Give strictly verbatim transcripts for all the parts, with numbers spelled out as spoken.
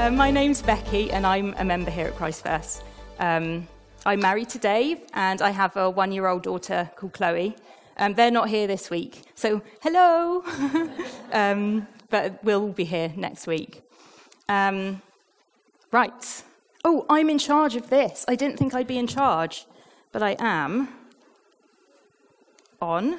Uh, my name's Becky, and I'm a member here at Christ First. Um, I'm married to Dave, and I have a one-year-old daughter called Chloe. Um, they're not here this week, so hello! um, but we'll all be here next week. Um, right. Oh, I'm in charge of this. I didn't think I'd be in charge, but I am. On.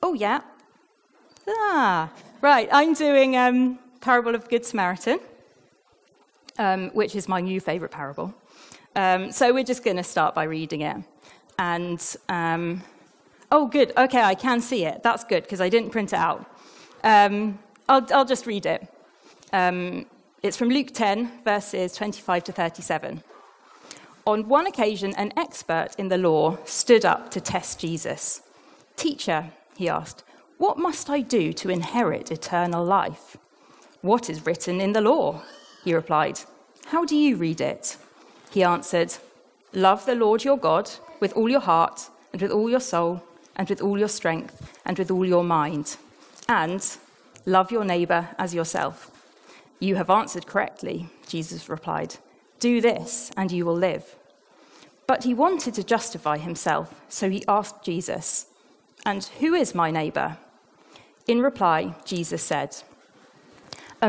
Oh, yeah. Ah, right. I'm doing um, Parable of Good Samaritan, um, which is my new favourite parable. Um, so we're just going to start by reading it. And, um, oh, good. Okay, I can see it. That's good, because I didn't print it out. Um, I'll, I'll just read it. Um, it's from Luke ten, verses twenty-five to thirty-seven. On one occasion, an expert in the law stood up to test Jesus. "Teacher," he asked, "what must I do to inherit eternal life?" "What is written in the law?" he replied. "How do you read it?" He answered, "Love the Lord your God with all your heart and with all your soul and with all your strength and with all your mind, and love your neighbor as yourself." "You have answered correctly," Jesus replied. "Do this and you will live." But he wanted to justify himself, so he asked Jesus, "And who is my neighbor?" In reply, Jesus said, "A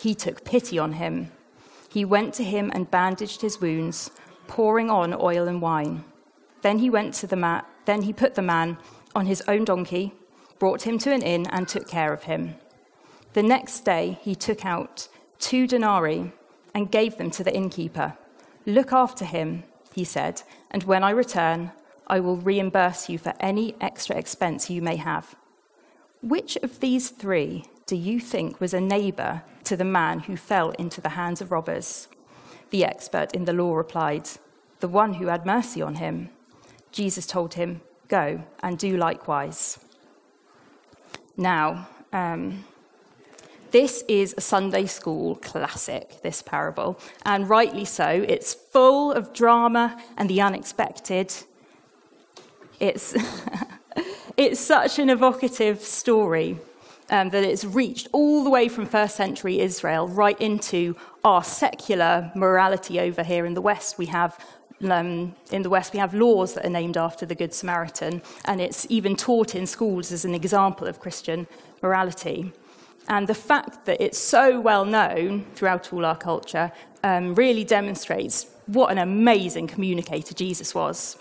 he took pity on him. He went to him and bandaged his wounds, pouring on oil and wine. Then he went to the man. Then he put the man on his own donkey, brought him to an inn, and took care of him. The next day he took out two denarii and gave them to the innkeeper. 'Look after him,' he said, 'and when I return, I will reimburse you for any extra expense you may have.' Which of these three do you think was a neighbor to the man who fell into the hands of robbers?" The expert in the law replied, "The one who had mercy on him." Jesus told him, "Go and do likewise." Now, um, this is a Sunday school classic, this parable, and rightly so. It's full of drama and the unexpected. It's it's such an evocative story um, that it's reached all the way from first century Israel right into our secular morality over here in the West. We have um, in the West we have laws that are named after the Good Samaritan, and it's even taught in schools as an example of Christian morality. And the fact that it's so well known throughout all our culture um, really demonstrates what an amazing communicator Jesus was.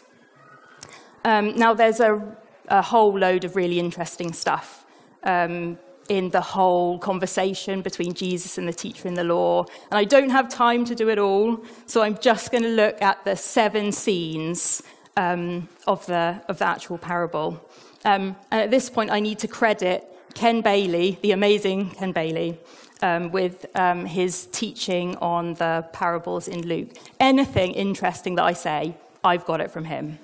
Um, now, there's a, a whole load of really interesting stuff um, in the whole conversation between Jesus and the teacher in the law, and I don't have time to do it all, so I'm just going to look at the seven scenes um, of the of the actual parable. Um, and at this point, I need to credit Ken Bailey, the amazing Ken Bailey, um, with um, his teaching on the parables in Luke. Anything interesting that I say, I've got it from him.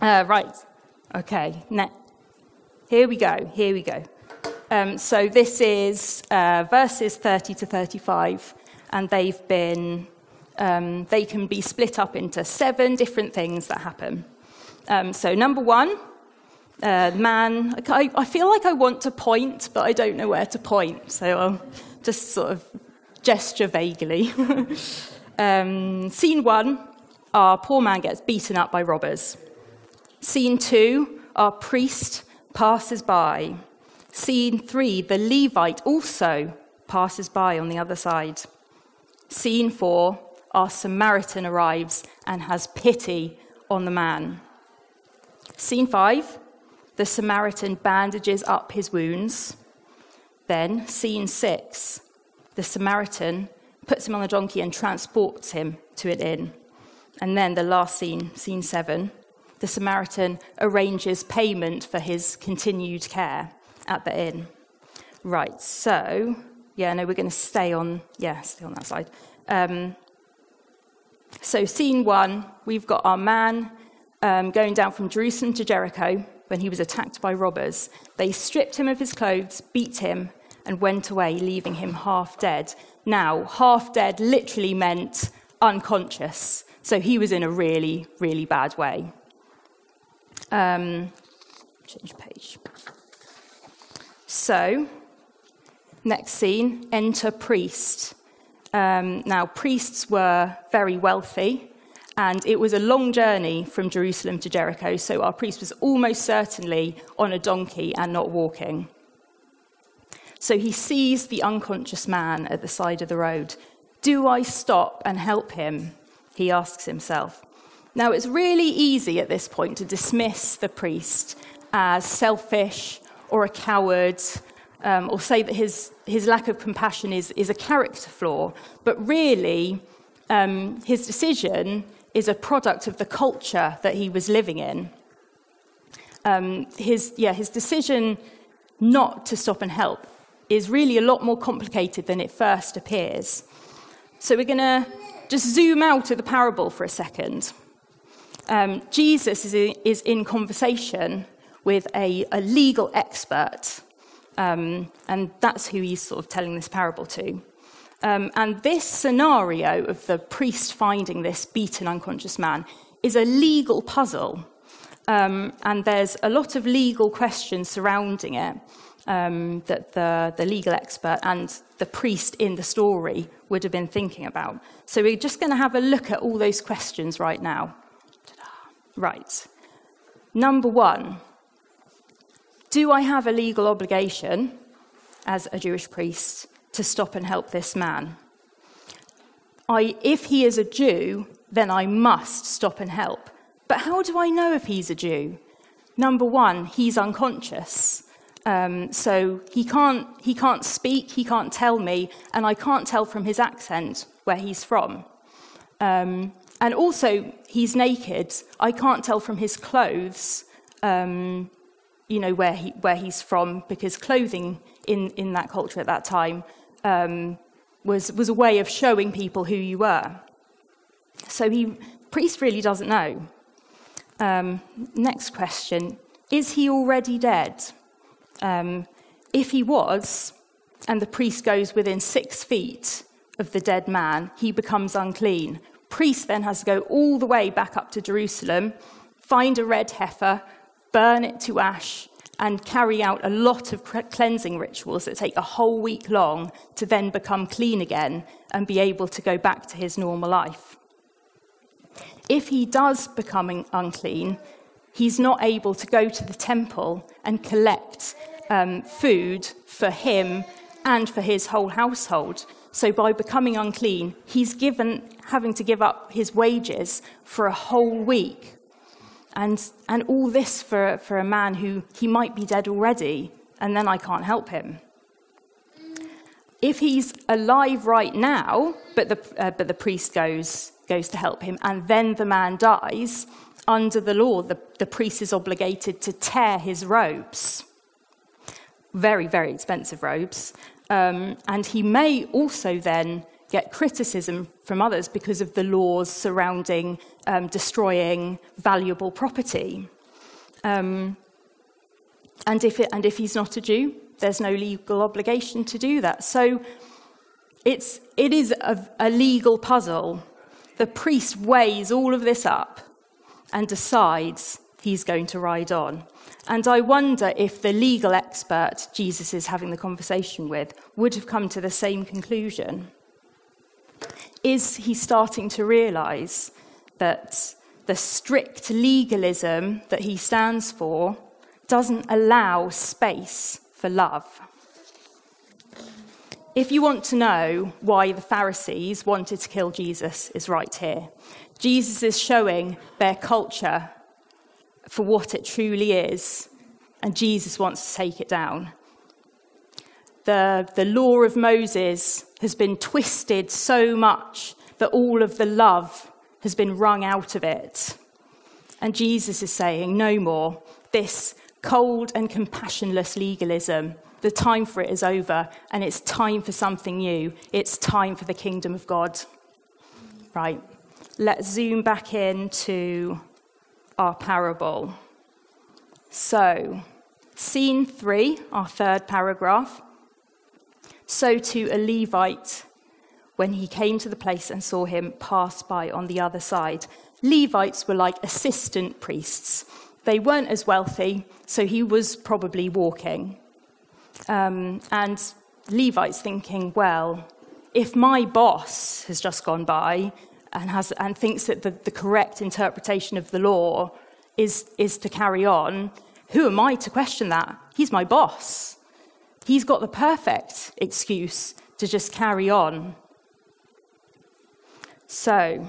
Uh, right, okay, ne- here we go, here we go. Um, so this is uh, verses thirty to thirty-five, and they've been, um, they can be split up into seven different things that happen. Um, so number one, uh, man, I, I feel like I want to point, but I don't know where to point, so I'll just sort of gesture vaguely. um, scene one, our poor man gets beaten up by robbers. Scene two, our priest passes by. Scene three, the Levite also passes by on the other side. Scene four, our Samaritan arrives and has pity on the man. Scene five, the Samaritan bandages up his wounds. Then scene six, the Samaritan puts him on a donkey and transports him to an inn. And then the last scene, scene seven, the Samaritan arranges payment for his continued care at the inn. Right, so yeah, no, we're going to stay on, yeah, stay on that slide. Um, so scene one, we've got our man um, going down from Jerusalem to Jericho when he was attacked by robbers. They stripped him of his clothes, beat him, and went away, leaving him half dead. Now, half dead literally meant unconscious. So he was in a really, really bad way. Um, change page. So, next scene, enter priest. Um, now, priests were very wealthy, and it was a long journey from Jerusalem to Jericho, so our priest was almost certainly on a donkey and not walking. So he sees the unconscious man at the side of the road. Do I stop and help him? He asks himself. Now, it's really easy at this point to dismiss the priest as selfish or a coward, um, or say that his, his lack of compassion is, is a character flaw. But really, um, his decision is a product of the culture that he was living in. Um, his, yeah, his decision not to stop and help is really a lot more complicated than it first appears. So we're going to just zoom out of the parable for a second. Um, Jesus is in, is in conversation with a, a legal expert, um, and that's who he's sort of telling this parable to. Um, and this scenario of the priest finding this beaten unconscious man is a legal puzzle, um, and there's a lot of legal questions surrounding it um, that the, the legal expert and the priest in the story would have been thinking about. So we're just going to have a look at all those questions right now. Right. Number one, do I have a legal obligation as a Jewish priest to stop and help this man? I, if he is a Jew, then I must stop and help. But how do I know if he's a Jew? Number one, he's unconscious. Um, so he can't, he can't speak, he can't tell me, and I can't tell from his accent where he's from. Um, And also, he's naked. I can't tell from his clothes, um, you know, where he where he's from, because clothing in, in that culture at that time um, was was a way of showing people who you were. So he priest really doesn't know. Um, next question: is he already dead? Um, if he was, and the priest goes within six feet of the dead man, he becomes unclean. Priest then has to go all the way back up to Jerusalem, find a red heifer, burn it to ash, and carry out a lot of cleansing rituals that take a whole week long to then become clean again and be able to go back to his normal life. If he does become unclean, he's not able to go to the temple and collect um, food for him and for his whole household. So by becoming unclean, he's given having to give up his wages for a whole week. And and all this for, for a man who he might be dead already, and then I can't help him. If he's alive right now, but the uh, but the priest goes goes to help him, and then the man dies, under the law, the, the priest is obligated to tear his robes. Very, very expensive robes. Um, and he may also then get criticism from others because of the laws surrounding um, destroying valuable property. Um, and if it, and if he's not a Jew, there's no legal obligation to do that. So it's it is a, a legal puzzle. The priest weighs all of this up and decides he's going to ride on. And I wonder if the legal expert Jesus is having the conversation with would have come to the same conclusion. Is he starting to realise that the strict legalism that he stands for doesn't allow space for love? If you want to know why the Pharisees wanted to kill Jesus, it's right here. Jesus is showing their culture for what it truly is, and Jesus wants to take it down. The, the law of Moses has been twisted so much that all of the love has been wrung out of it. And Jesus is saying, no more. This cold and compassionless legalism The time for it is over, and it's time for something new. It's time for the kingdom of God. Right, let's zoom back into our parable. So, scene three, our third paragraph. So to a Levite, when he came to the place and saw him, pass by on the other side. Levites were like assistant priests. They weren't as wealthy, so he was probably walking. Um, and Levites thinking, well, if my boss has just gone by and has and thinks that the, the correct interpretation of the law is is to carry on, who am I to question that? He's my boss. He's got the perfect excuse to just carry on. So,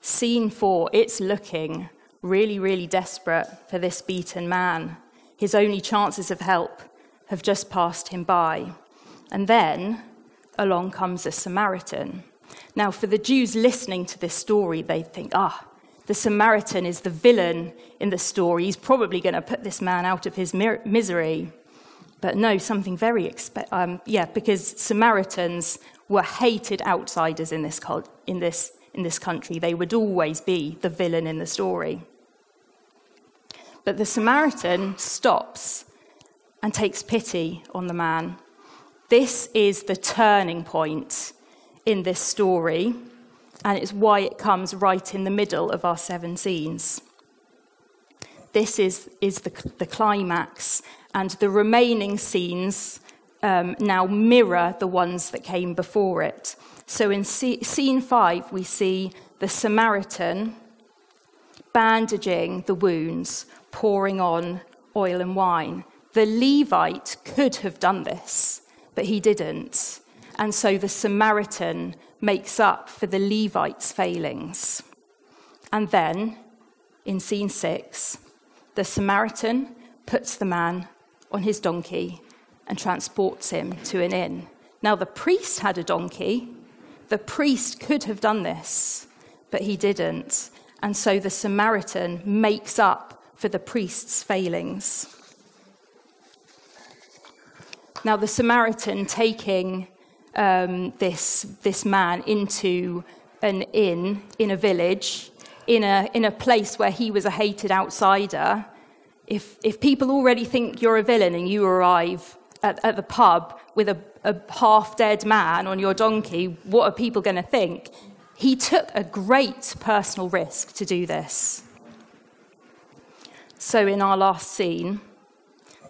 scene four, it's looking really, really desperate for this beaten man. His only chances of help have just passed him by. And then along comes a Samaritan. Now, for the Jews listening to this story, they think, ah, the Samaritan is the villain in the story. He's probably going to put this man out of his mi- misery. But no, something very, expe- um, yeah, because Samaritans were hated outsiders in this cult, in this in this country. They would always be the villain in the story. But the Samaritan stops and takes pity on the man. This is the turning point in this story, and it's why it comes right in the middle of our seven scenes. This is, is the, the climax, and the remaining scenes um, now mirror the ones that came before it. So in c- scene five, we see the Samaritan bandaging the wounds, pouring on oil and wine. The Levite could have done this, but he didn't. And so the Samaritan makes up for the Levite's failings. And then, in scene six, the Samaritan puts the man on his donkey and transports him to an inn. Now, the priest had a donkey. The priest could have done this, but he didn't. And so the Samaritan makes up for the priest's failings. Now, the Samaritan taking um, this this man into an inn in a village, in a in a place where he was a hated outsider. If if people already think you're a villain and you arrive at, at the pub with a, a half-dead man on your donkey, what are people going to think? He took a great personal risk to do this. So in our last scene,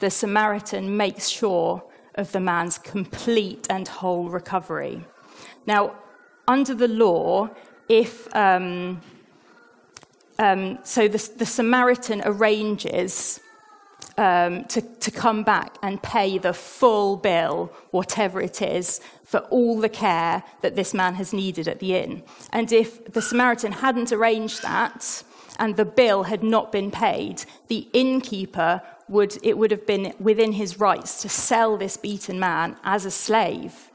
the Samaritan makes sure of the man's complete and whole recovery. Now, under the law, if um, um, so, the, the Samaritan arranges um, to, to come back and pay the full bill, whatever it is, for all the care that this man has needed at the inn. And if the Samaritan hadn't arranged that, and the bill had not been paid, the innkeeper would it would have been within his rights to sell this beaten man as a slave,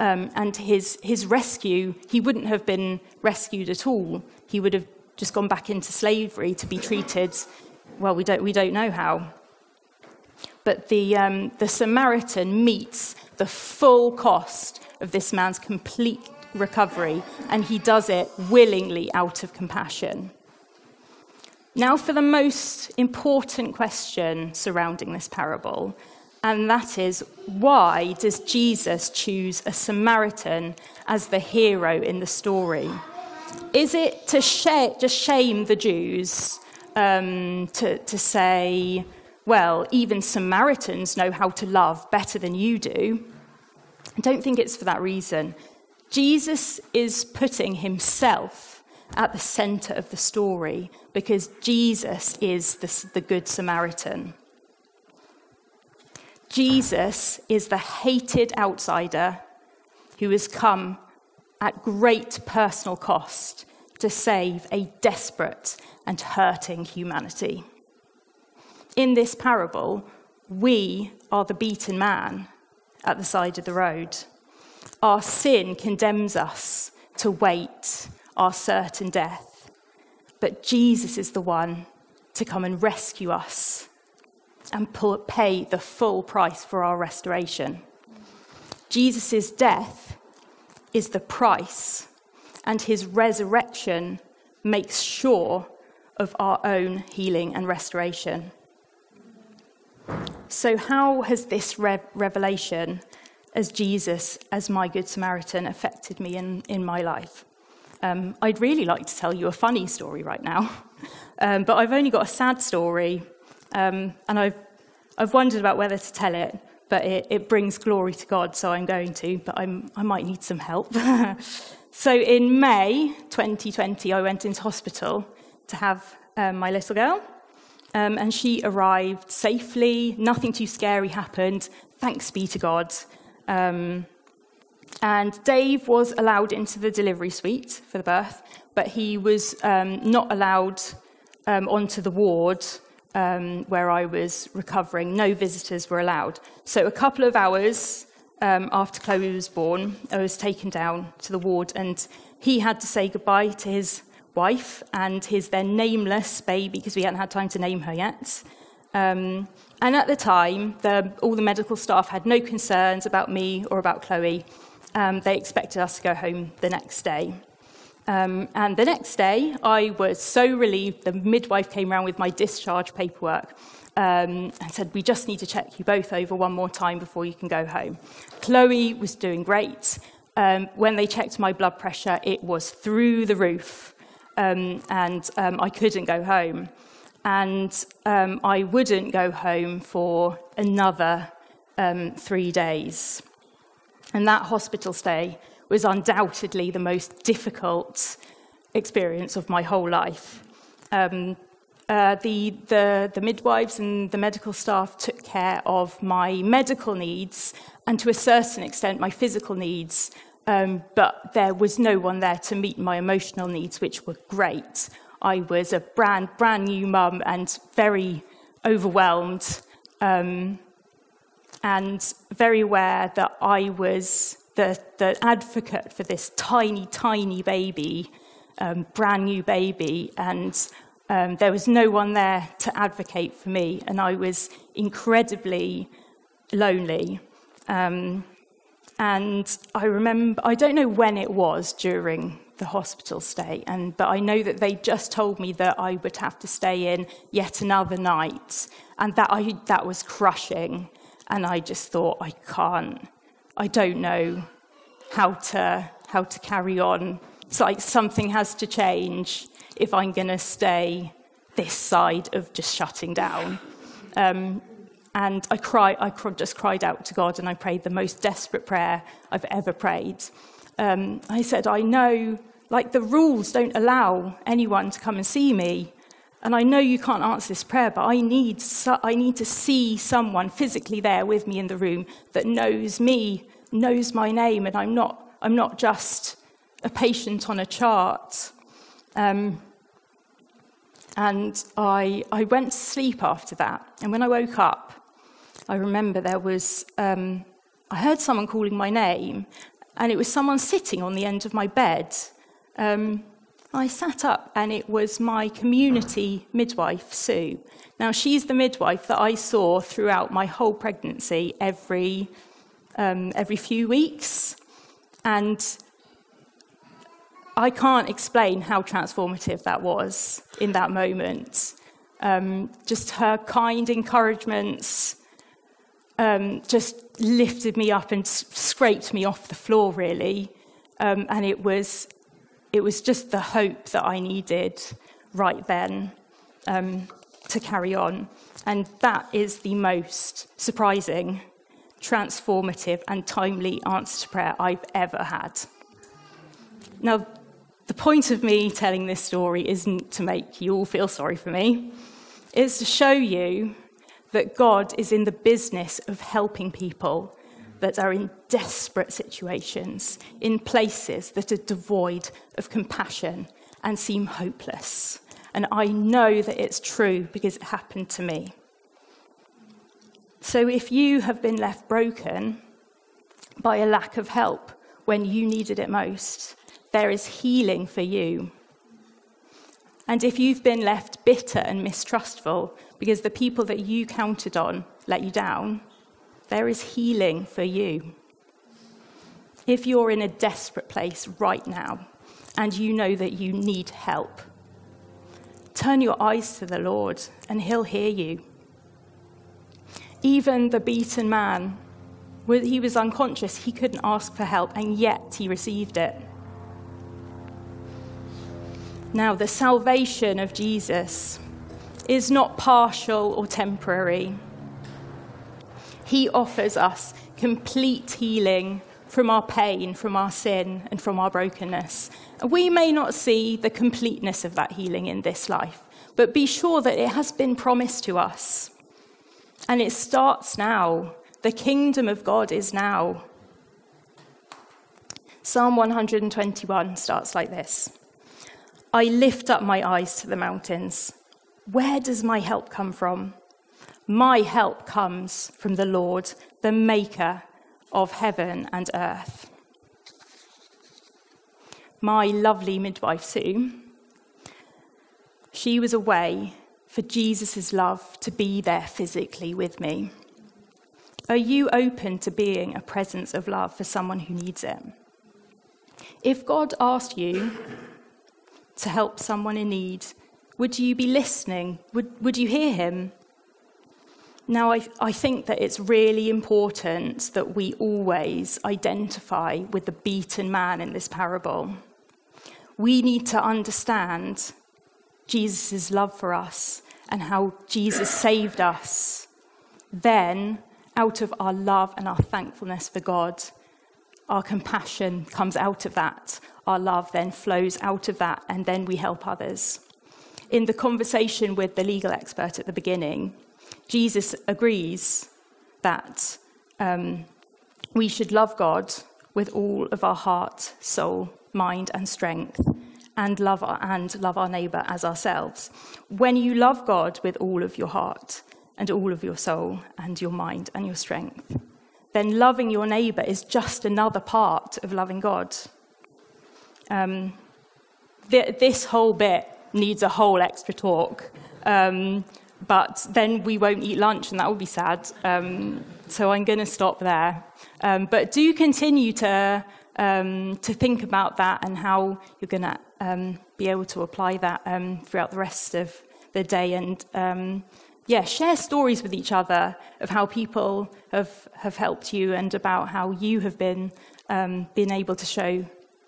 um, and his his rescue he wouldn't have been rescued at all. He would have just gone back into slavery to be treated. Well, we don't we don't know how. But the um, the Samaritan meets the full cost of this man's complete recovery, and he does it willingly out of compassion. Now for the most important question surrounding this parable, and that is, why does Jesus choose a Samaritan as the hero in the story? Is it to sh- just shame the Jews, um, to, to say, well, even Samaritans know how to love better than you do? I don't think it's for that reason. Jesus is putting himself at the center of the story, because Jesus is the, the Good Samaritan. Jesus is the hated outsider who has come at great personal cost to save a desperate and hurting humanity. In this parable, we are the beaten man at the side of the road. Our sin condemns us to wait our certain death, but Jesus is the one to come and rescue us. and pay the full price for our restoration. Jesus' death is the price, and his resurrection makes sure of our own healing and restoration. So how has this re- revelation as Jesus, as my Good Samaritan, affected me in, in my life? Um, I'd really like to tell you a funny story right now, um, but I've only got a sad story, um, and I've I've wondered about whether to tell it, but it, it brings glory to God, so I'm going to, but I'm, I might need some help. So in May twenty twenty, I went into hospital to have um, my little girl, um, and she arrived safely. Nothing too scary happened, thanks be to God. Um, and Dave was allowed into the delivery suite for the birth, but he was um, not allowed um, onto the ward um, where I was recovering. No visitors were allowed. So a couple of hours um, after Chloe was born, I was taken down to the ward, and he had to say goodbye to his wife and his then nameless baby, because we hadn't had time to name her yet. Um, and at the time, the, all the medical staff had no concerns about me or about Chloe. Um, they expected us to go home the next day. Um, and the next day, I was so relieved. The midwife came round with my discharge paperwork um, and said, "We just need to check you both over one more time before you can go home." Chloe was doing great. Um, when they checked my blood pressure, it was through the roof, um, and um, I couldn't go home. And um, I wouldn't go home for another um, three days. And that hospital stay was undoubtedly the most difficult experience of my whole life. Um, uh, the, the, the midwives and the medical staff took care of my medical needs and, to a certain extent, my physical needs, um, but there was no one there to meet my emotional needs, which were great. I was a brand, brand new mum and very overwhelmed, um, and very aware that I was the, the advocate for this tiny, tiny baby, um, brand new baby, and um, there was no one there to advocate for me, and I was incredibly lonely. Um, and I remember, I don't know when it was during the hospital stay, and but I know that they just told me that I would have to stay in yet another night, and that I that was crushing. And I just thought, I can't, I don't know how to how to carry on. It's like something has to change if I'm going to stay this side of just shutting down. Um, and I cried, I just cried out to God, and I prayed the most desperate prayer I've ever prayed. Um, I said, I know. Like, the rules don't allow anyone to come and see me, and I know you can't answer this prayer, but I need I need to see someone physically there with me in the room that knows me, knows my name, and I'm not I'm not just a patient on a chart. Um, and I I went to sleep after that, and when I woke up, I remember there was um, I heard someone calling my name, and it was someone sitting on the end of my bed. Um, I sat up, and it was my community midwife, Sue. Now, she's the midwife that I saw throughout my whole pregnancy, every um, every few weeks, and I can't explain how transformative that was in that moment. Um, just her kind encouragements um, just lifted me up and scraped me off the floor, really, um, and it was. It was just the hope that I needed right then um, to carry on. And that is the most surprising, transformative, and timely answer to prayer I've ever had. Now, the point of me telling this story isn't to make you all feel sorry for me. It's to show you that God is in the business of helping people that are in desperate situations, in places that are devoid of compassion and seem hopeless. And I know that it's true because it happened to me. So if you have been left broken by a lack of help when you needed it most, there is healing for you. And if you've been left bitter and mistrustful because the people that you counted on let you down, there is healing for you. If you're in a desperate place right now and you know that you need help, turn your eyes to the Lord and he'll hear you. Even the beaten man, he was unconscious, he couldn't ask for help, and yet he received it. Now, the salvation of Jesus is not partial or temporary. He offers us complete healing from our pain, from our sin, and from our brokenness. We may not see the completeness of that healing in this life, but be sure that it has been promised to us. And it starts now. The kingdom of God is now. Psalm one twenty-one starts like this. I lift up my eyes to the mountains. Where does my help come from? My help comes from the Lord, the maker of heaven and earth. My lovely midwife, Sue, she was away for Jesus' love to be there physically with me. Are you open to being a presence of love for someone who needs it? If God asked you to help someone in need, would you be listening? Would, would you hear him? Now, I, I think that it's really important that we always identify with the beaten man in this parable. We need to understand Jesus' love for us and how Jesus saved us. Then, out of our love and our thankfulness for God, our compassion comes out of that. Our love then flows out of that, and then we help others. In the conversation with the legal expert at the beginning, Jesus agrees that um, we should love God with all of our heart, soul, mind, and strength, and love our, and love our neighbour as ourselves. When you love God with all of your heart, and all of your soul, and your mind, and your strength, then loving your neighbour is just another part of loving God. Um, th- this whole bit needs a whole extra talk. Um, But then we won't eat lunch, and that will be sad. Um, so I'm going to stop there. Um, but do continue to um, to think about that and how you're going to um, be able to apply that um, throughout the rest of the day. And, um, yeah, share stories with each other of how people have, have helped you and about how you have been, um, been able to show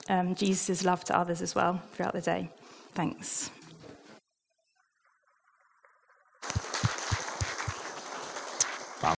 um, Jesus' love to others as well throughout the day. Thanks.